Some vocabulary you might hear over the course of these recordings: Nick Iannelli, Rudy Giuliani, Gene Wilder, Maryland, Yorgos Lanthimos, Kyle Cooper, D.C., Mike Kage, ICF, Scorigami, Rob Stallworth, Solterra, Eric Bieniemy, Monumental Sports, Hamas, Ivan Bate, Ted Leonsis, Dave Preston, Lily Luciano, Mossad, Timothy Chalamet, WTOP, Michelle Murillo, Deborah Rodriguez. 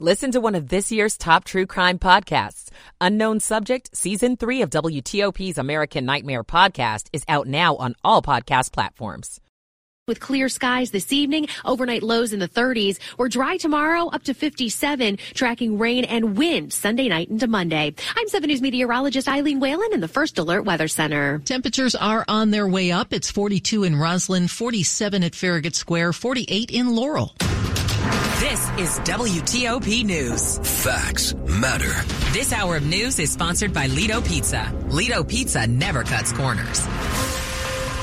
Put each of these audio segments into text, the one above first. Listen to one of this year's top true crime podcasts. Unknown Subject, Season 3 of WTOP's American Nightmare podcast is out now on all podcast platforms. With clear skies this evening, overnight lows in the 30s. We're dry tomorrow, up to 57, tracking rain and wind Sunday night into Monday. I'm 7 News meteorologist Eileen Whalen in the First Alert Weather Center. Temperatures are on their way up. It's 42 in Roslyn, 47 at Farragut Square, 48 in Laurel. This is WTOP News. Facts matter. This hour of news is sponsored by Lido Pizza. Lido Pizza never cuts corners.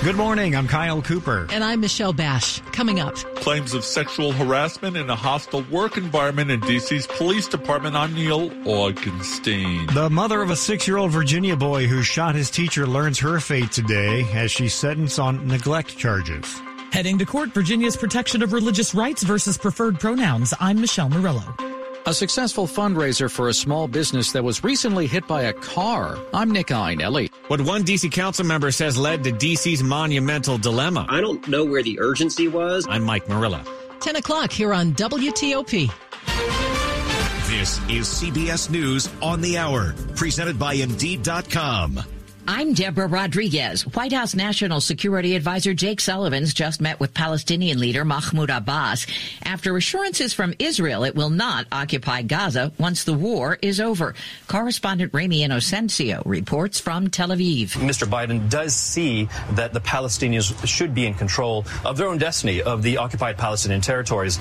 Good morning, I'm Kyle Cooper. And I'm Michelle Bash. Coming up. Claims of sexual harassment in a hostile work environment in D.C.'s police department. I'm Neil Augenstein. The mother of a 6-year-old Virginia boy who shot his teacher learns her fate today as she's sentenced on neglect charges. Heading to court, Virginia's protection of religious rights versus preferred pronouns. I'm Michelle Murillo. A successful fundraiser for a small business that was recently hit by a car. I'm Nick Iannelli. What one D.C. council member says led to D.C.'s monumental dilemma. I don't know where the urgency was. I'm Mike Murillo. 10 o'clock here on WTOP. This is CBS News on the Hour, presented by Indeed.com. I'm Deborah Rodriguez. White House National Security Advisor Jake Sullivan's just met with Palestinian leader Mahmoud Abbas after assurances from Israel it will not occupy Gaza once the war is over. Correspondent Ramy Inocencio reports from Tel Aviv. Mr. Biden does see that the Palestinians should be in control of their own destiny of the occupied Palestinian territories.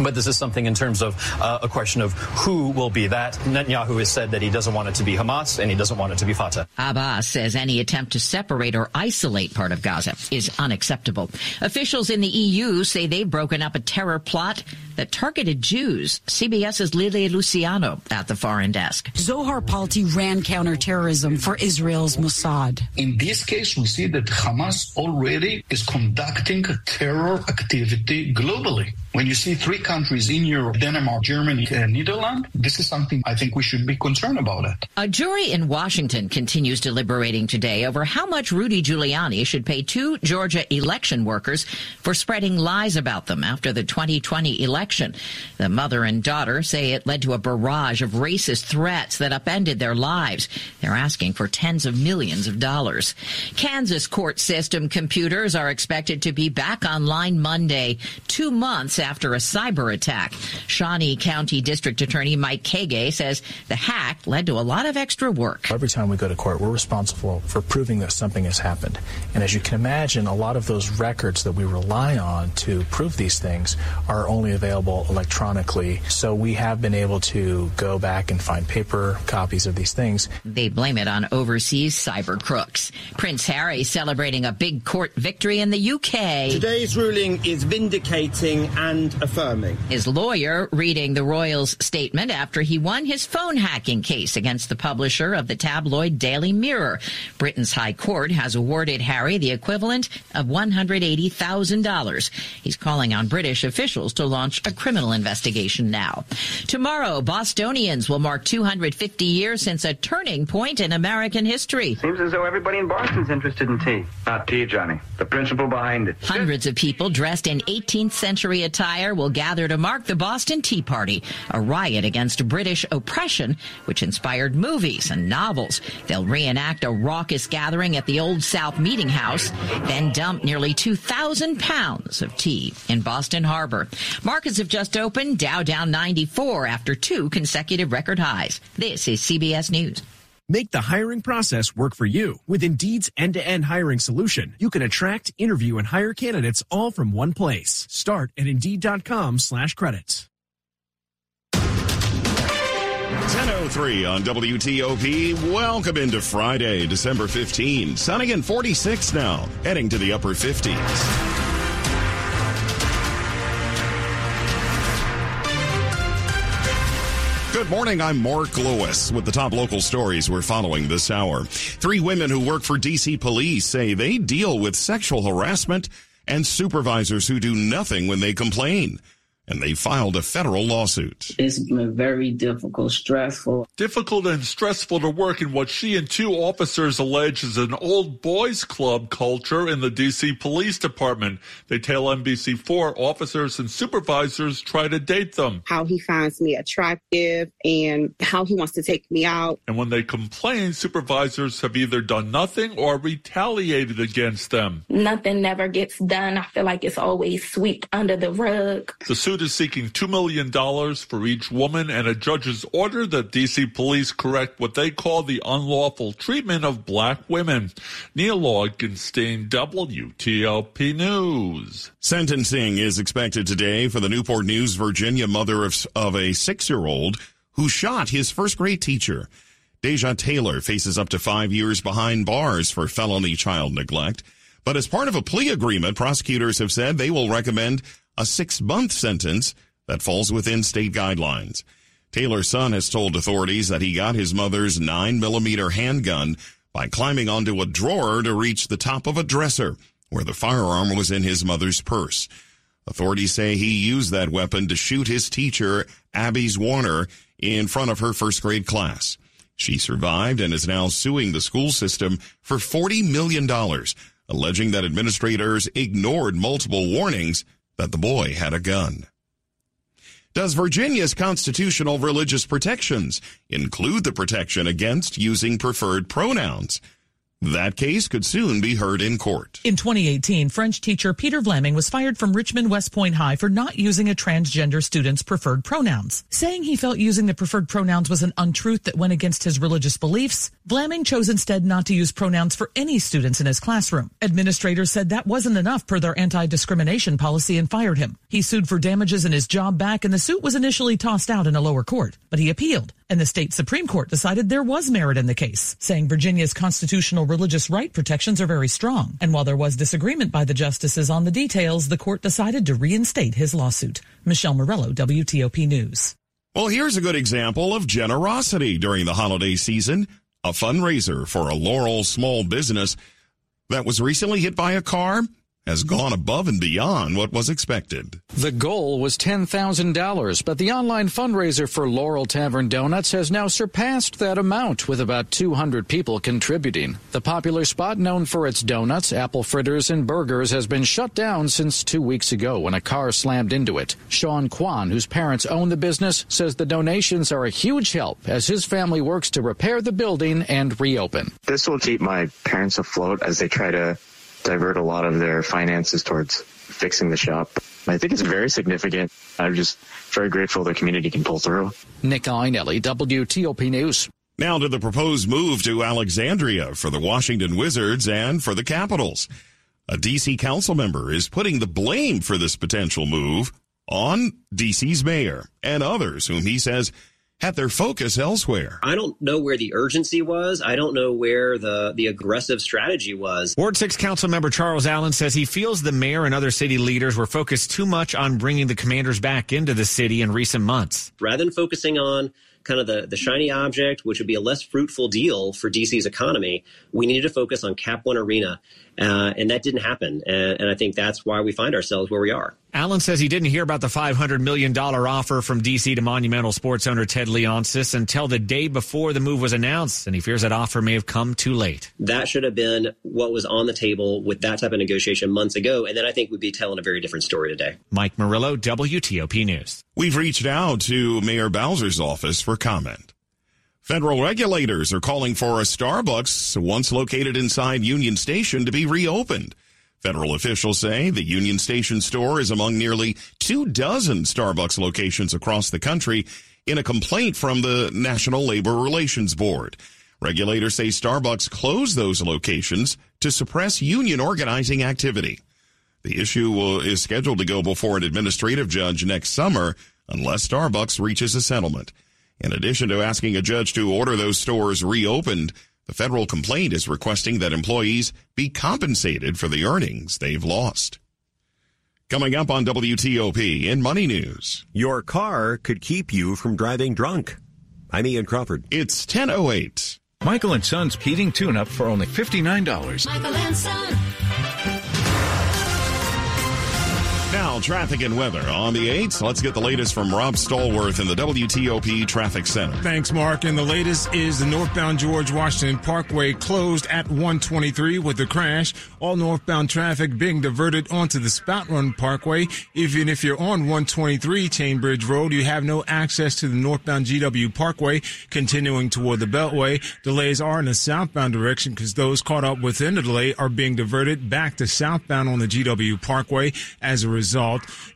But this is something in terms of a question of who will be that. Netanyahu has said that he doesn't want it to be Hamas and he doesn't want it to be Fatah. Abbas says any attempt to separate or isolate part of Gaza is unacceptable. Officials in the EU say they've broken up a terror plot that targeted Jews. CBS's Lily Luciano at the foreign desk. Zohar Palti ran counterterrorism for Israel's Mossad. In this case, we see that Hamas already is conducting terror activity globally. When you see three countries in Europe, Denmark, Germany, and Netherlands, this is something I think we should be concerned about it. A jury in Washington continues deliberating today over how much Rudy Giuliani should pay two Georgia election workers for spreading lies about them after the 2020 election. The mother and daughter say it led to a barrage of racist threats that upended their lives. They're asking for tens of millions of dollars. Kansas court system computers are expected to be back online Monday, 2 months after a cyber attack. Shawnee County District Attorney Mike Kage says the hack led to a lot of extra work. Every time we go to court, we're responsible for proving that something has happened. And as you can imagine, a lot of those records that we rely on to prove these things are only available electronically. So we have been able to go back and find paper copies of these things. They blame it on overseas cyber crooks. Prince Harry celebrating a big court victory in the UK. Today's ruling is vindicating and affirming. His lawyer reading the royal's statement after he won his phone hacking case against the publisher of the tabloid Daily Mirror. Britain's High Court has awarded Harry the equivalent of $180,000. He's calling on British officials to launch a criminal investigation now. Tomorrow, Bostonians will mark 250 years since a turning point in American history. Seems as though everybody in Boston's interested in tea. Not tea, Johnny. The principle behind it. Hundreds of people dressed in 18th century attire will gather to mark the Boston Tea Party, a riot against British oppression, which inspired movies and novels. They'll reenact a raucous gathering at the Old South Meeting House, then dump nearly 2,000 pounds of tea in Boston Harbor. Markets have just opened, Dow down 94 after two consecutive record highs. This is CBS News. Make the hiring process work for you. With Indeed's end-to-end hiring solution, you can attract, interview, and hire candidates all from one place. Start at Indeed.com/credits. 10:03 on WTOP. Welcome into Friday, December 15. Sunny and 46 now, heading to the upper 50s. Good morning, I'm Mark Lewis with the top local stories we're following this hour. Three women who work for D.C. police say they deal with sexual harassment and supervisors who do nothing when they complain. and they filed a federal lawsuit. It's been very difficult, stressful. Difficult and stressful to work in what she and two officers allege is an old boys club culture in the D.C. Police Department. They tell NBC4 officers and supervisors try to date them. How he finds me attractive and how he wants to take me out. And when they complain, supervisors have either done nothing or retaliated against them. Nothing never gets done. I feel like it's always swept under the rug. The suit is seeking $2 million for each woman and a judge's order that D.C. police correct what they call the unlawful treatment of black women. Neil Augenstein, WTOP News. Sentencing is expected today for the Newport News, Virginia mother of a 6-year-old who shot his first grade teacher. Deja Taylor faces up to 5 years behind bars for felony child neglect. But as part of a plea agreement, prosecutors have said they will recommend a 6-month sentence that falls within state guidelines. Taylor's son has told authorities that he got his mother's 9mm handgun by climbing onto a drawer to reach the top of a dresser, where the firearm was in his mother's purse. Authorities say he used that weapon to shoot his teacher, Abby's Warner, in front of her first grade class. She survived and is now suing the school system for $40 million, alleging that administrators ignored multiple warnings that the boy had a gun. Does Virginia's constitutional religious protections include the protection against using preferred pronouns? That case could soon be heard in court. In 2018, French teacher Peter Vlaming was fired from Richmond West Point High for not using a transgender student's preferred pronouns, saying he felt using the preferred pronouns was an untruth that went against his religious beliefs. Vlaming chose instead not to use pronouns for any students in his classroom. Administrators said that wasn't enough per their anti-discrimination policy and fired him. He sued for damages and his job back, and the suit was initially tossed out in a lower court, but he appealed. And the state Supreme Court decided there was merit in the case, saying Virginia's constitutional religious right protections are very strong. And while there was disagreement by the justices on the details, the court decided to reinstate his lawsuit. Michelle Murillo, WTOP News. Well, here's a good example of generosity during the holiday season. A fundraiser for a Laurel small business that was recently hit by a car has gone above and beyond what was expected. The goal was $10,000, but the online fundraiser for Laurel Tavern Donuts has now surpassed that amount, with about 200 people contributing. The popular spot, known for its donuts, apple fritters, and burgers, has been shut down since 2 weeks ago when a car slammed into it. Sean Kwan, whose parents own the business, says the donations are a huge help as his family works to repair the building and reopen. This will keep my parents afloat as they try to divert a lot of their finances towards fixing the shop. I think it's very significant. I'm just very grateful the community can pull through. Nick Iannelli, WTOP News. Now to the proposed move to Alexandria for the Washington Wizards and for the Capitals. A D.C. council member is putting the blame for this potential move on D.C.'s mayor and others whom he says had their focus elsewhere. I don't know where the urgency was. I don't know where the aggressive strategy was. Ward 6 council member Charles Allen says he feels the mayor and other city leaders were focused too much on bringing the Commanders back into the city in recent months. Rather than focusing on kind of the shiny object, which would be a less fruitful deal for DC's economy, we needed to focus on Cap One Arena, and that didn't happen. And I think that's why we find ourselves where we are. Allen says he didn't hear about the $500 million offer from DC to Monumental Sports owner Ted Leonsis until the day before the move was announced, and he fears that offer may have come too late. That should have been what was on the table with that type of negotiation months ago, and then I think we'd be telling a very different story today. Mike Murillo, WTOP News. We've reached out to Mayor Bowser's office for comment. Federal regulators are calling for a Starbucks once located inside Union Station to be reopened. Federal officials say the Union Station store is among nearly 24 Starbucks locations across the country in a complaint from the National Labor Relations Board. Regulators say Starbucks closed those locations to suppress union organizing activity. The issue is scheduled to go before an administrative judge next summer unless Starbucks reaches a settlement. In addition to asking a judge to order those stores reopened, the federal complaint is requesting that employees be compensated for the earnings they've lost. Coming up on WTOP in Money News. Your car could keep you from driving drunk. I'm Ian Crawford. It's 10:08. Michael & Son's heating tune-up for only $59. Michael & Son. Now, traffic and weather on the 8th. Let's get the latest from Rob Stallworth in the WTOP Traffic Center. Thanks, Mark. And the latest is the northbound George Washington Parkway closed at 123 with the crash. All northbound traffic being diverted onto the Spout Run Parkway. Even if you're on 123 Chainbridge Road, you have no access to the northbound GW Parkway continuing toward the Beltway. Delays are in the southbound direction because those caught up within the delay are being diverted back to southbound on the GW Parkway as a result.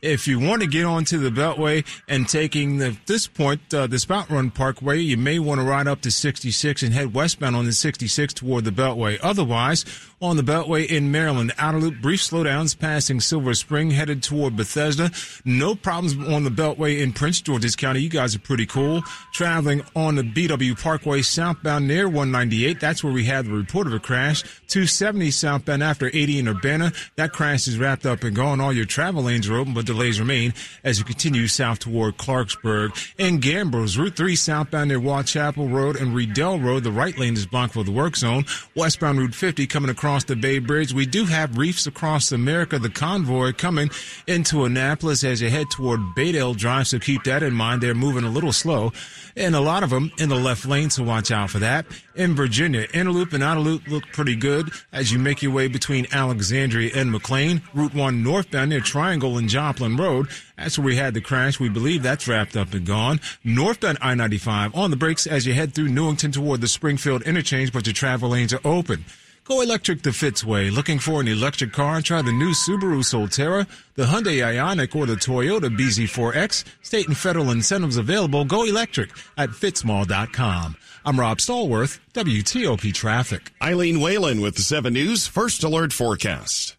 If you want to get onto the Beltway and taking the Spout Run Parkway, you may want to ride up to 66 and head westbound on the 66 toward the Beltway. Otherwise, on the Beltway in Maryland, outer loop, brief slowdowns passing Silver Spring headed toward Bethesda. No problems on the Beltway in Prince George's County. You guys are pretty cool. Traveling on the BW Parkway southbound near 198. That's where we had the report of a crash. 270 southbound after 80 in Urbana. That crash is wrapped up and gone. All your travel lanes are open, but delays remain as you continue south toward Clarksburg. In Gambrose, Route 3 southbound near Whitechapel Road and Riedel Road, the right lane is blocked for the work zone. Westbound Route 50 coming across the Bay Bridge. We do have reefs across America. The convoy coming into Annapolis as you head toward Baydale Drive, so keep that in mind. They're moving a little slow, and a lot of them in the left lane, so watch out for that. In Virginia, inner loop and outer loop look pretty good as you make your way between Alexandria and McLean. Route 1 northbound near Triangle and Joplin Road. That's where we had the crash. We believe that's wrapped up and gone. Northbound I-95 on the brakes as you head through Newington toward the Springfield interchange, but your travel lanes are open. Go electric the Fitzway. Looking for an electric car? Try the new Subaru Solterra, the Hyundai Ioniq, or the Toyota BZ4X. State and federal incentives available. Go electric at fitzmall.com. I'm Rob Stallworth, WTOP Traffic. Eileen Whalen with the 7 News First Alert Forecast.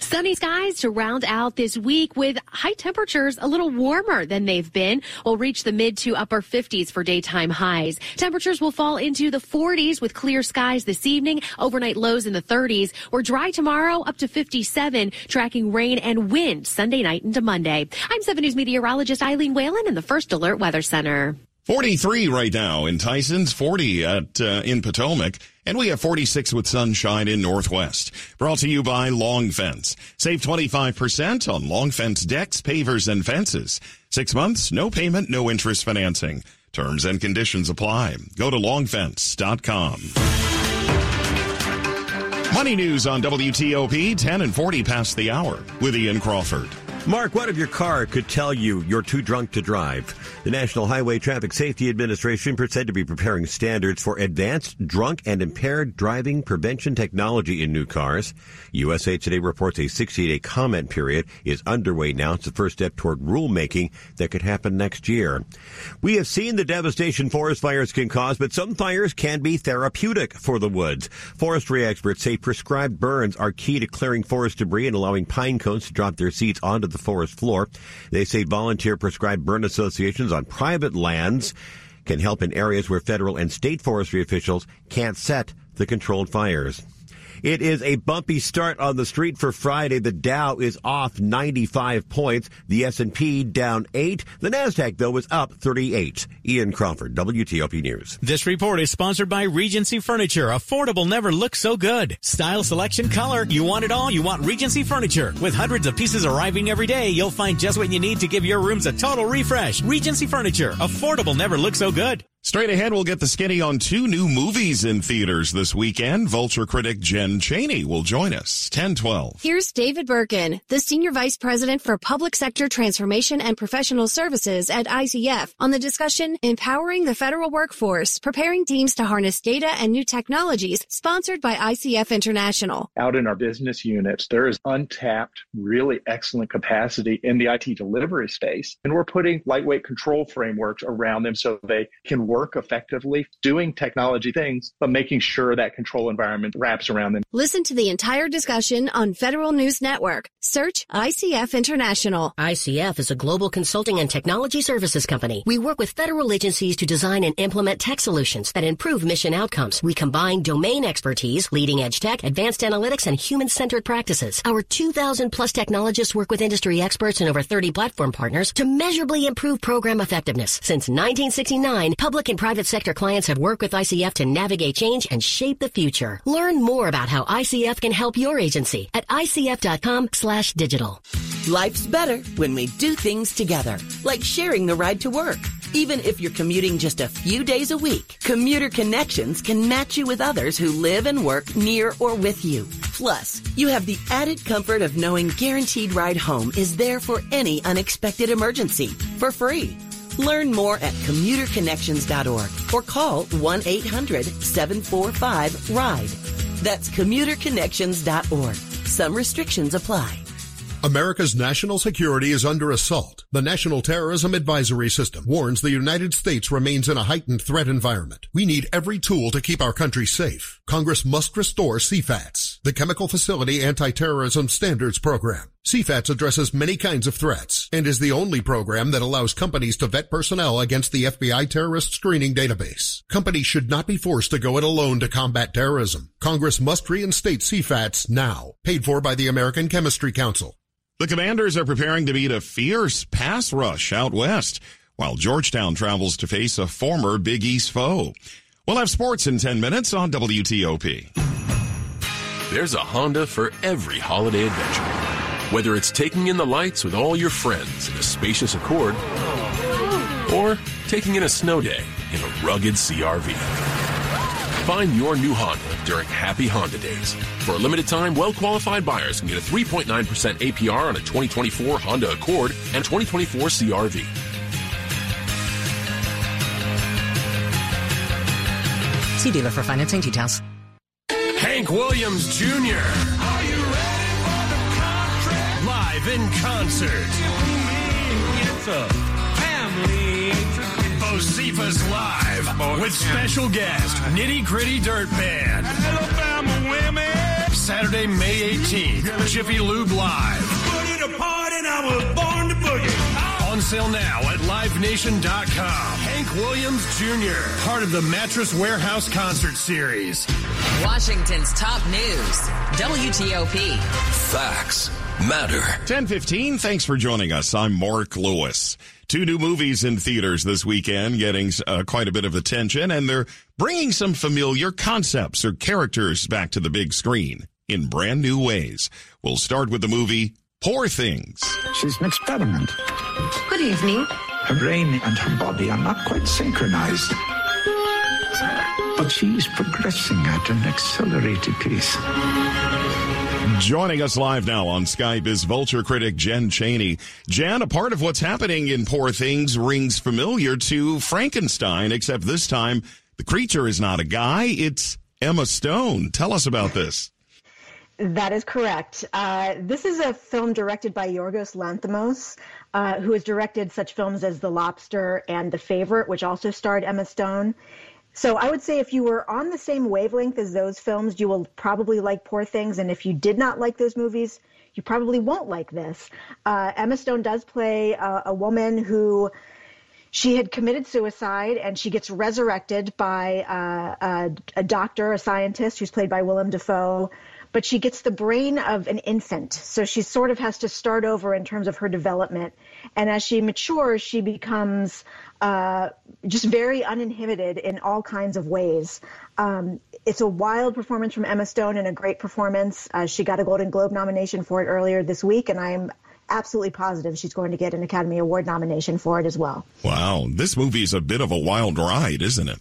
Sunny skies to round out this week with high temperatures a little warmer than they've been. We'll reach the mid to upper 50s for daytime highs. Temperatures will fall into the 40s with clear skies this evening, overnight lows in the 30s. We're dry tomorrow up to 57, tracking rain and wind Sunday night into Monday. I'm 7 News meteorologist Eileen Whalen in the First Alert Weather Center. 43 right now in Tysons, 40 in Potomac, and we have 46 with sunshine in Northwest. Brought to you by Long Fence. Save 25% on Long Fence decks, pavers, and fences. 6 months, no payment, no interest financing. Terms and conditions apply. Go to longfence.com. Money news on WTOP, 10 and 40 past the hour with Ian Crawford. Mark, what if your car could tell you you're too drunk to drive? The National Highway Traffic Safety Administration is said to be preparing standards for advanced drunk and impaired driving prevention technology in new cars. USA Today reports a 60-day comment period is underway now. It's the first step toward rulemaking that could happen next year. We have seen the devastation forest fires can cause, but some fires can be therapeutic for the woods. Forestry experts say prescribed burns are key to clearing forest debris and allowing pine cones to drop their seeds onto the forest floor. They say volunteer prescribed burn associations on private lands can help in areas where federal and state forestry officials can't set the controlled fires. It is a bumpy start on the street for Friday. The Dow is off 95 points. The S&P down 8. The NASDAQ, though, is up 38. Ian Crawford, WTOP News. This report is sponsored by Regency Furniture. Affordable never looks so good. Style, selection, color. You want it all, you want Regency Furniture. With hundreds of pieces arriving every day, you'll find just what you need to give your rooms a total refresh. Regency Furniture. Affordable never looks so good. Straight ahead, we'll get the skinny on two new movies in theaters this weekend. Vulture critic Jen Chaney will join us, 10-12. Here's David Birkin, the Senior Vice President for Public Sector Transformation and Professional Services at ICF, on the discussion, Empowering the Federal Workforce, Preparing Teams to Harness Data and New Technologies, sponsored by ICF International. Out in our business units, there is untapped, really excellent capacity in the IT delivery space, and we're putting lightweight control frameworks around them so they can work effectively, doing technology things, but making sure that control environment wraps around them. Listen to the entire discussion on Federal News Network. Search ICF International. ICF is a global consulting and technology services company. We work with federal agencies to design and implement tech solutions that improve mission outcomes. We combine domain expertise, leading-edge tech, advanced analytics, and human-centered practices. Our 2,000-plus technologists work with industry experts and over 30 platform partners to measurably improve program effectiveness. Since 1969, Public Public and private sector clients have worked with ICF to navigate change and shape the future. Learn more about how ICF can help your agency at ICF.com/digital. Life's better when we do things together, like sharing the ride to work. Even if you're commuting just a few days a week, Commuter Connections can match you with others who live and work near or with you. Plus, you have the added comfort of knowing Guaranteed Ride Home is there for any unexpected emergency for free. Learn more at commuterconnections.org or call 1-800-745-RIDE. That's commuterconnections.org. Some restrictions apply. America's national security is under assault. The National Terrorism Advisory System warns the United States remains in a heightened threat environment. We need every tool to keep our country safe. Congress must restore CFATS, the Chemical Facility Anti-Terrorism Standards Program. CFATS addresses many kinds of threats and is the only program that allows companies to vet personnel against the FBI terrorist screening database. Companies should not be forced to go it alone to combat terrorism. Congress must reinstate CFATS now. Paid for by the American Chemistry Council. The Commanders are preparing to meet a fierce pass rush out west, while Georgetown travels to face a former Big East foe. We'll have sports in 10 minutes on WTOP. There's a Honda for every holiday adventure. Whether it's taking in the lights with all your friends in a spacious Accord, or taking in a snow day in a rugged CR-V. Find your new Honda during Happy Honda Days. For a limited time, well-qualified buyers can get a 3.9% APR on a 2024 Honda Accord and 2024 CR-V. See dealer for financing details. Hank Williams Jr. Are you ready for the contract? Live in concert. It's a family trip. Bocephus Live with special guest, Nitty Gritty Dirt Band. Alabama women. Saturday, May 18th, Jiffy Lube Live. Put it apart and I was born to boogie. On sale now at LiveNation.com. Hank Williams Jr., part of the Mattress Warehouse Concert Series. Washington's top news, WTOP. Facts matter. 10:15, thanks for joining us. I'm Mark Lewis. Two new movies in theaters this weekend getting quite a bit of attention, and they're bringing some familiar concepts or characters back to the big screen in brand new ways. We'll start with the movie Poor Things. She's an experiment. Good evening. Her brain and her body are not quite synchronized, but she's progressing at an accelerated pace. Joining us live now on Skype is Vulture critic Jen Chaney. Jen, a part of what's happening in Poor Things rings familiar to Frankenstein, except this time the creature is not a guy, it's Emma Stone. Tell us about this. That is correct. This is a film directed by Yorgos Lanthimos, who has directed such films as The Lobster and The Favorite, which also starred Emma Stone. So I would say if you were on the same wavelength as those films, you will probably like Poor Things. And if you did not like those movies, you probably won't like this. Emma Stone does play a woman who she had committed suicide, and she gets resurrected by a doctor, a scientist, who's played by Willem Dafoe. But she gets the brain of an infant. So she sort of has to start over in terms of her development. And as she matures, she becomes just very uninhibited in all kinds of ways. It's a wild performance from Emma Stone and a great performance. She got a Golden Globe nomination for it earlier this week, and I'm absolutely positive she's going to get an Academy Award nomination for it as well. Wow. This movie is a bit of a wild ride, isn't it?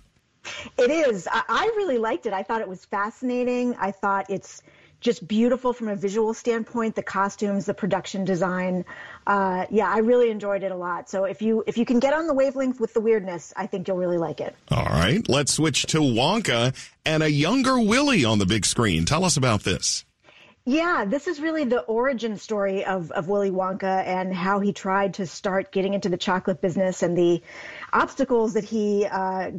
It is. I really liked it. I thought it was fascinating. I thought it's just beautiful from a visual standpoint, the costumes, the production design. Yeah, I really enjoyed it a lot. So if you can get on the wavelength with the weirdness, I think you'll really like it. All right, let's switch to Wonka and a younger Willy on the big screen. Tell us about this. Yeah, this is really the origin story of Willy Wonka and how he tried to start getting into the chocolate business and the obstacles that he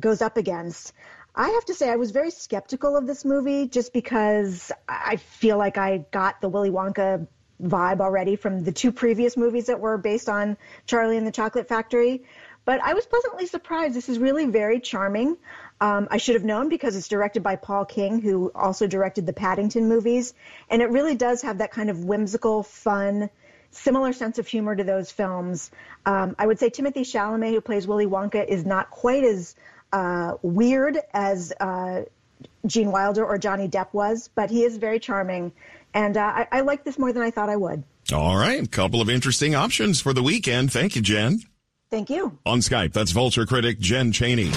goes up against. I have to say I was very skeptical of this movie just because I feel like I got the Willy Wonka vibe already from the two previous movies that were based on Charlie and the Chocolate Factory. But I was pleasantly surprised. This is really very charming. I should have known because it's directed by Paul King, who also directed the Paddington movies. And it really does have that kind of whimsical, fun, similar sense of humor to those films. I would say Timothy Chalamet, who plays Willy Wonka, is not quite as weird as Gene Wilder or Johnny Depp was, but he is very charming. And I like this more than I thought I would. All right. A couple of interesting options for the weekend. Thank you, Jen. Thank you. On Skype, that's Vulture critic Jen Chaney.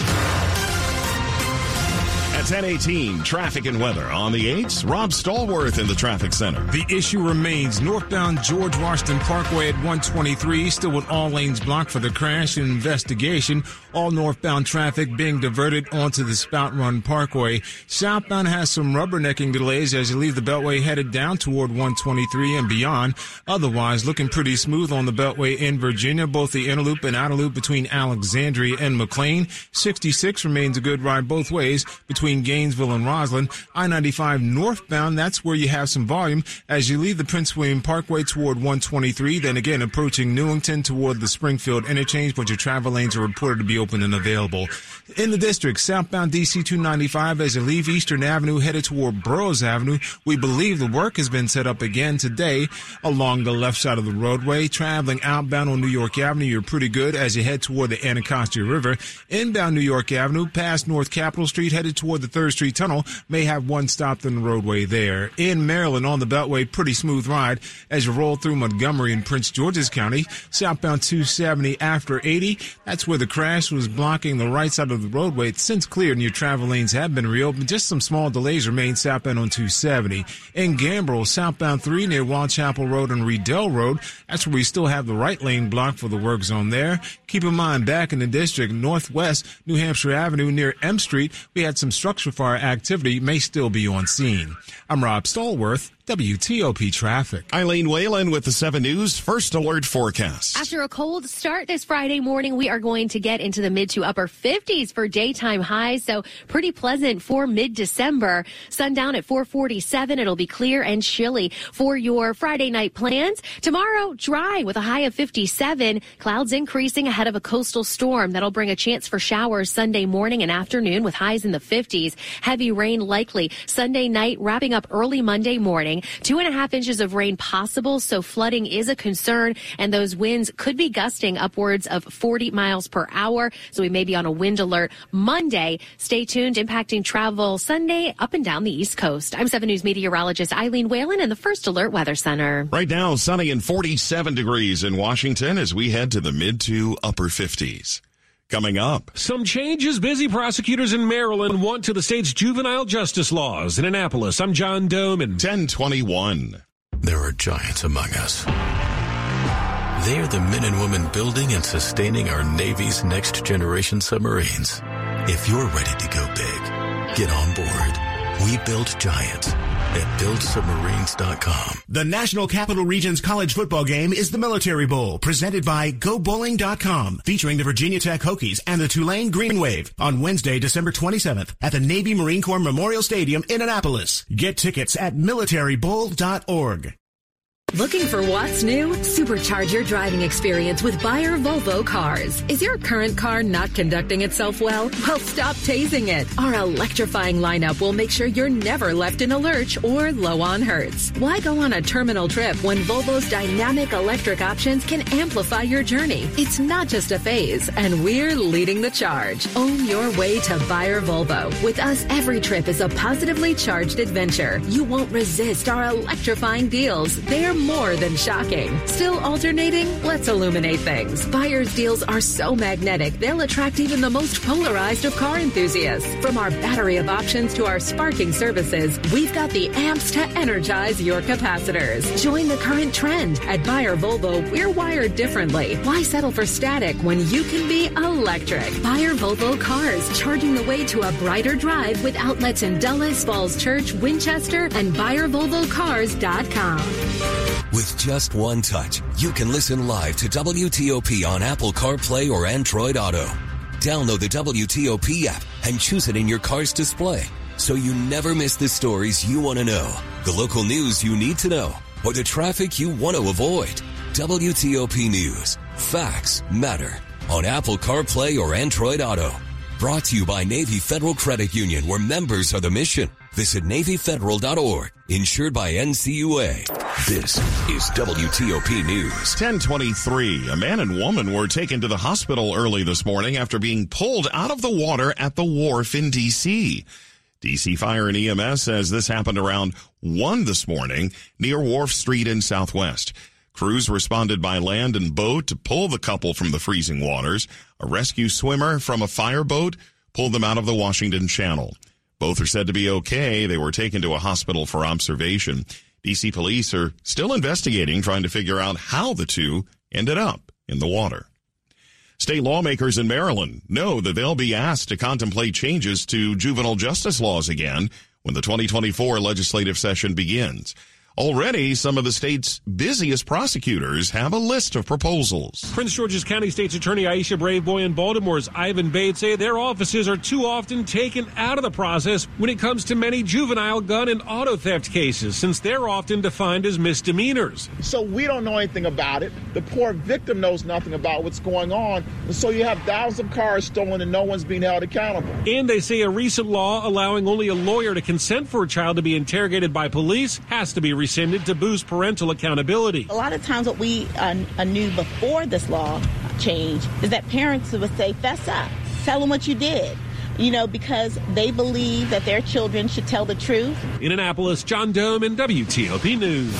At 10:18, traffic and weather on the 8th, Rob Stallworth in the traffic center. The issue remains northbound George Washington Parkway at 123, still with all lanes blocked for the crash and investigation. All northbound traffic being diverted onto the Spout Run Parkway. Southbound has some rubbernecking delays as you leave the Beltway headed down toward 123 and beyond. Otherwise, looking pretty smooth on the Beltway in Virginia, both the inner loop and outer loop between Alexandria and McLean. 66 remains a good ride both ways between Gainesville and Roslyn. I-95 northbound, that's where you have some volume as you leave the Prince William Parkway toward 123, then again approaching Newington toward the Springfield interchange, but your travel lanes are reported to be open and available. In the district, southbound D.C. 295 as you leave Eastern Avenue headed toward Burroughs Avenue. We believe the work has been set up again today along the left side of the roadway. Traveling outbound on New York Avenue, you're pretty good as you head toward the Anacostia River. Inbound New York Avenue, past North Capitol Street, headed toward the 3rd Street Tunnel, may have one stop in the roadway there. In Maryland, on the Beltway, pretty smooth ride as you roll through Montgomery and Prince George's County. Southbound 270 after 80, that's where the crash was blocking the right side of the roadway. It's since cleared and your travel lanes have been reopened. Just some small delays remain southbound on 270. In Gambrel, southbound 3 near Whitechapel Road and Riedel Road, that's where we still have the right lane blocked for the work zone there. Keep in mind, back in the district, northwest New Hampshire Avenue near M Street, we had some structure fire activity may still be on scene. I'm Rob Stallworth, WTOP Traffic. Eileen Whalen with the 7 News First Alert Forecast. After a cold start this Friday morning, we are going to get into the mid to upper 50s for daytime highs, so pretty pleasant for mid-December. Sundown at 4:47, it'll be clear and chilly. For your Friday night plans, tomorrow dry with a high of 57. Clouds increasing ahead of a coastal storm. That'll bring a chance for showers Sunday morning and afternoon with highs in the 50s. Heavy rain likely Sunday night, wrapping up early Monday morning. 2.5 inches of rain possible, so flooding is a concern, and those winds could be gusting upwards of 40 miles per hour, so we may be on a wind alert Monday. Stay tuned, impacting travel Sunday up and down the East Coast. I'm 7 News meteorologist Eileen Whalen in the First Alert Weather Center. Right now, sunny and 47 degrees in Washington as we head to the mid to upper 50s. Coming up, some changes busy prosecutors in Maryland want to the state's juvenile justice laws. In Annapolis, I'm John Doman. 10:21. There are giants among us. They are the men and women building and sustaining our Navy's next generation submarines. If you're ready to go big, get on board. We build giants at BuildSubmarines.com. The National Capital Region's college football game is the Military Bowl, presented by GoBowling.com, featuring the Virginia Tech Hokies and the Tulane Green Wave on Wednesday, December 27th at the Navy Marine Corps Memorial Stadium in Annapolis. Get tickets at militarybowl.org. Looking for what's new? Supercharge your driving experience with Buyer Volvo Cars. Is your current car not conducting itself well? Well, stop tasing it. Our electrifying lineup will make sure you're never left in a lurch or low on hertz. Why go on a terminal trip when Volvo's dynamic electric options can amplify your journey? It's not just a phase, and we're leading the charge. Own your way to Buyer Volvo. With us, every trip is a positively charged adventure. You won't resist our electrifying deals. They're more than shocking. Still alternating? Let's illuminate things. Buyer's deals are so magnetic, they'll attract even the most polarized of car enthusiasts. From our battery of options to our sparking services, we've got the amps to energize your capacitors. Join the current trend. At Buyer Volvo, we're wired differently. Why settle for static when you can be electric? Buyer Volvo Cars, charging the way to a brighter drive with outlets in Dulles, Falls Church, Winchester, and BuyerVolvoCars.com. With just one touch, you can listen live to WTOP on Apple CarPlay or Android Auto. Download the WTOP app and choose it in your car's display so you never miss the stories you want to know, the local news you need to know, or the traffic you want to avoid. WTOP News. Facts matter on Apple CarPlay or Android Auto. Brought to you by Navy Federal Credit Union, where members are the mission. Visit NavyFederal.org. Insured by NCUA. This is WTOP News. 10:23. A man and woman were taken to the hospital early this morning after being pulled out of the water at the wharf in D.C. D.C. Fire and EMS says this happened around 1 this morning near Wharf Street in Southwest. Crews responded by land and boat to pull the couple from the freezing waters. A rescue swimmer from a fireboat pulled them out of the Washington Channel. Both are said to be okay. They were taken to a hospital for observation. D.C. police are still investigating, trying to figure out how the two ended up in the water. State lawmakers in Maryland know that they'll be asked to contemplate changes to juvenile justice laws again when the 2024 legislative session begins. Already, some of the state's busiest prosecutors have a list of proposals. Prince George's County State's Attorney Aisha Braveboy and Baltimore's Ivan Bate say their offices are too often taken out of the process when it comes to many juvenile gun and auto theft cases, since they're often defined as misdemeanors. So we don't know anything about it. The poor victim knows nothing about what's going on. And so you have thousands of cars stolen and no one's being held accountable. And they say a recent law allowing only a lawyer to consent for a child to be interrogated by police has to be rescinded to boost parental accountability. A lot of times what we knew before this law change is that parents would say, fess up, tell them what you did, because they believe that their children should tell the truth. In Annapolis, John Doman, WTOP News.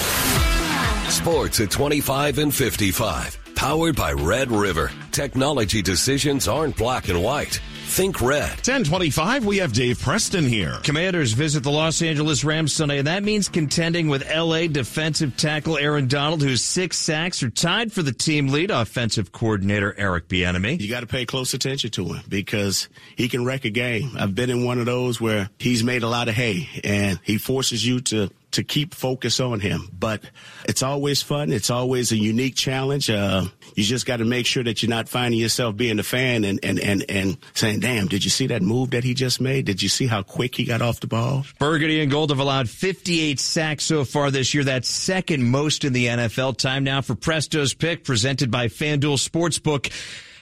Sports at 25 and 55. Powered by Red River. Technology decisions aren't black and white. Think red. 10:25, we have Dave Preston here. Commanders visit the Los Angeles Rams Sunday, and that means contending with L.A. defensive tackle Aaron Donald, whose 6 sacks are tied for the team lead, offensive coordinator Eric Bieniemy. You got to pay close attention to him because he can wreck a game. I've been in one of those where he's made a lot of hay, and he forces you to keep focus on him. But it's always fun. It's always a unique challenge. You just got to make sure that you're not finding yourself being a fan and saying, damn, did you see that move that he just made? Did you see how quick he got off the ball? Burgundy and Gold have allowed 58 sacks so far this year. That's second most in the NFL. Time now for Presto's Pick, presented by FanDuel Sportsbook.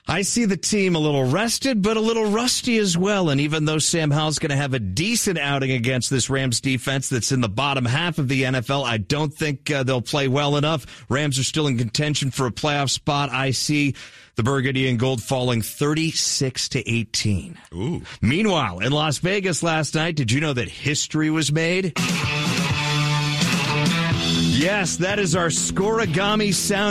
I see the team a little rested, but a little rusty as well. And even though Sam Howell's going to have a decent outing against this Rams defense that's in the bottom half of the NFL, I don't think they'll play well enough. Rams are still in contention for a playoff spot. I see the Burgundy and Gold falling 36-18. Ooh. Meanwhile, in Las Vegas last night, did you know that history was made? Yes, that is our Scorigami sound.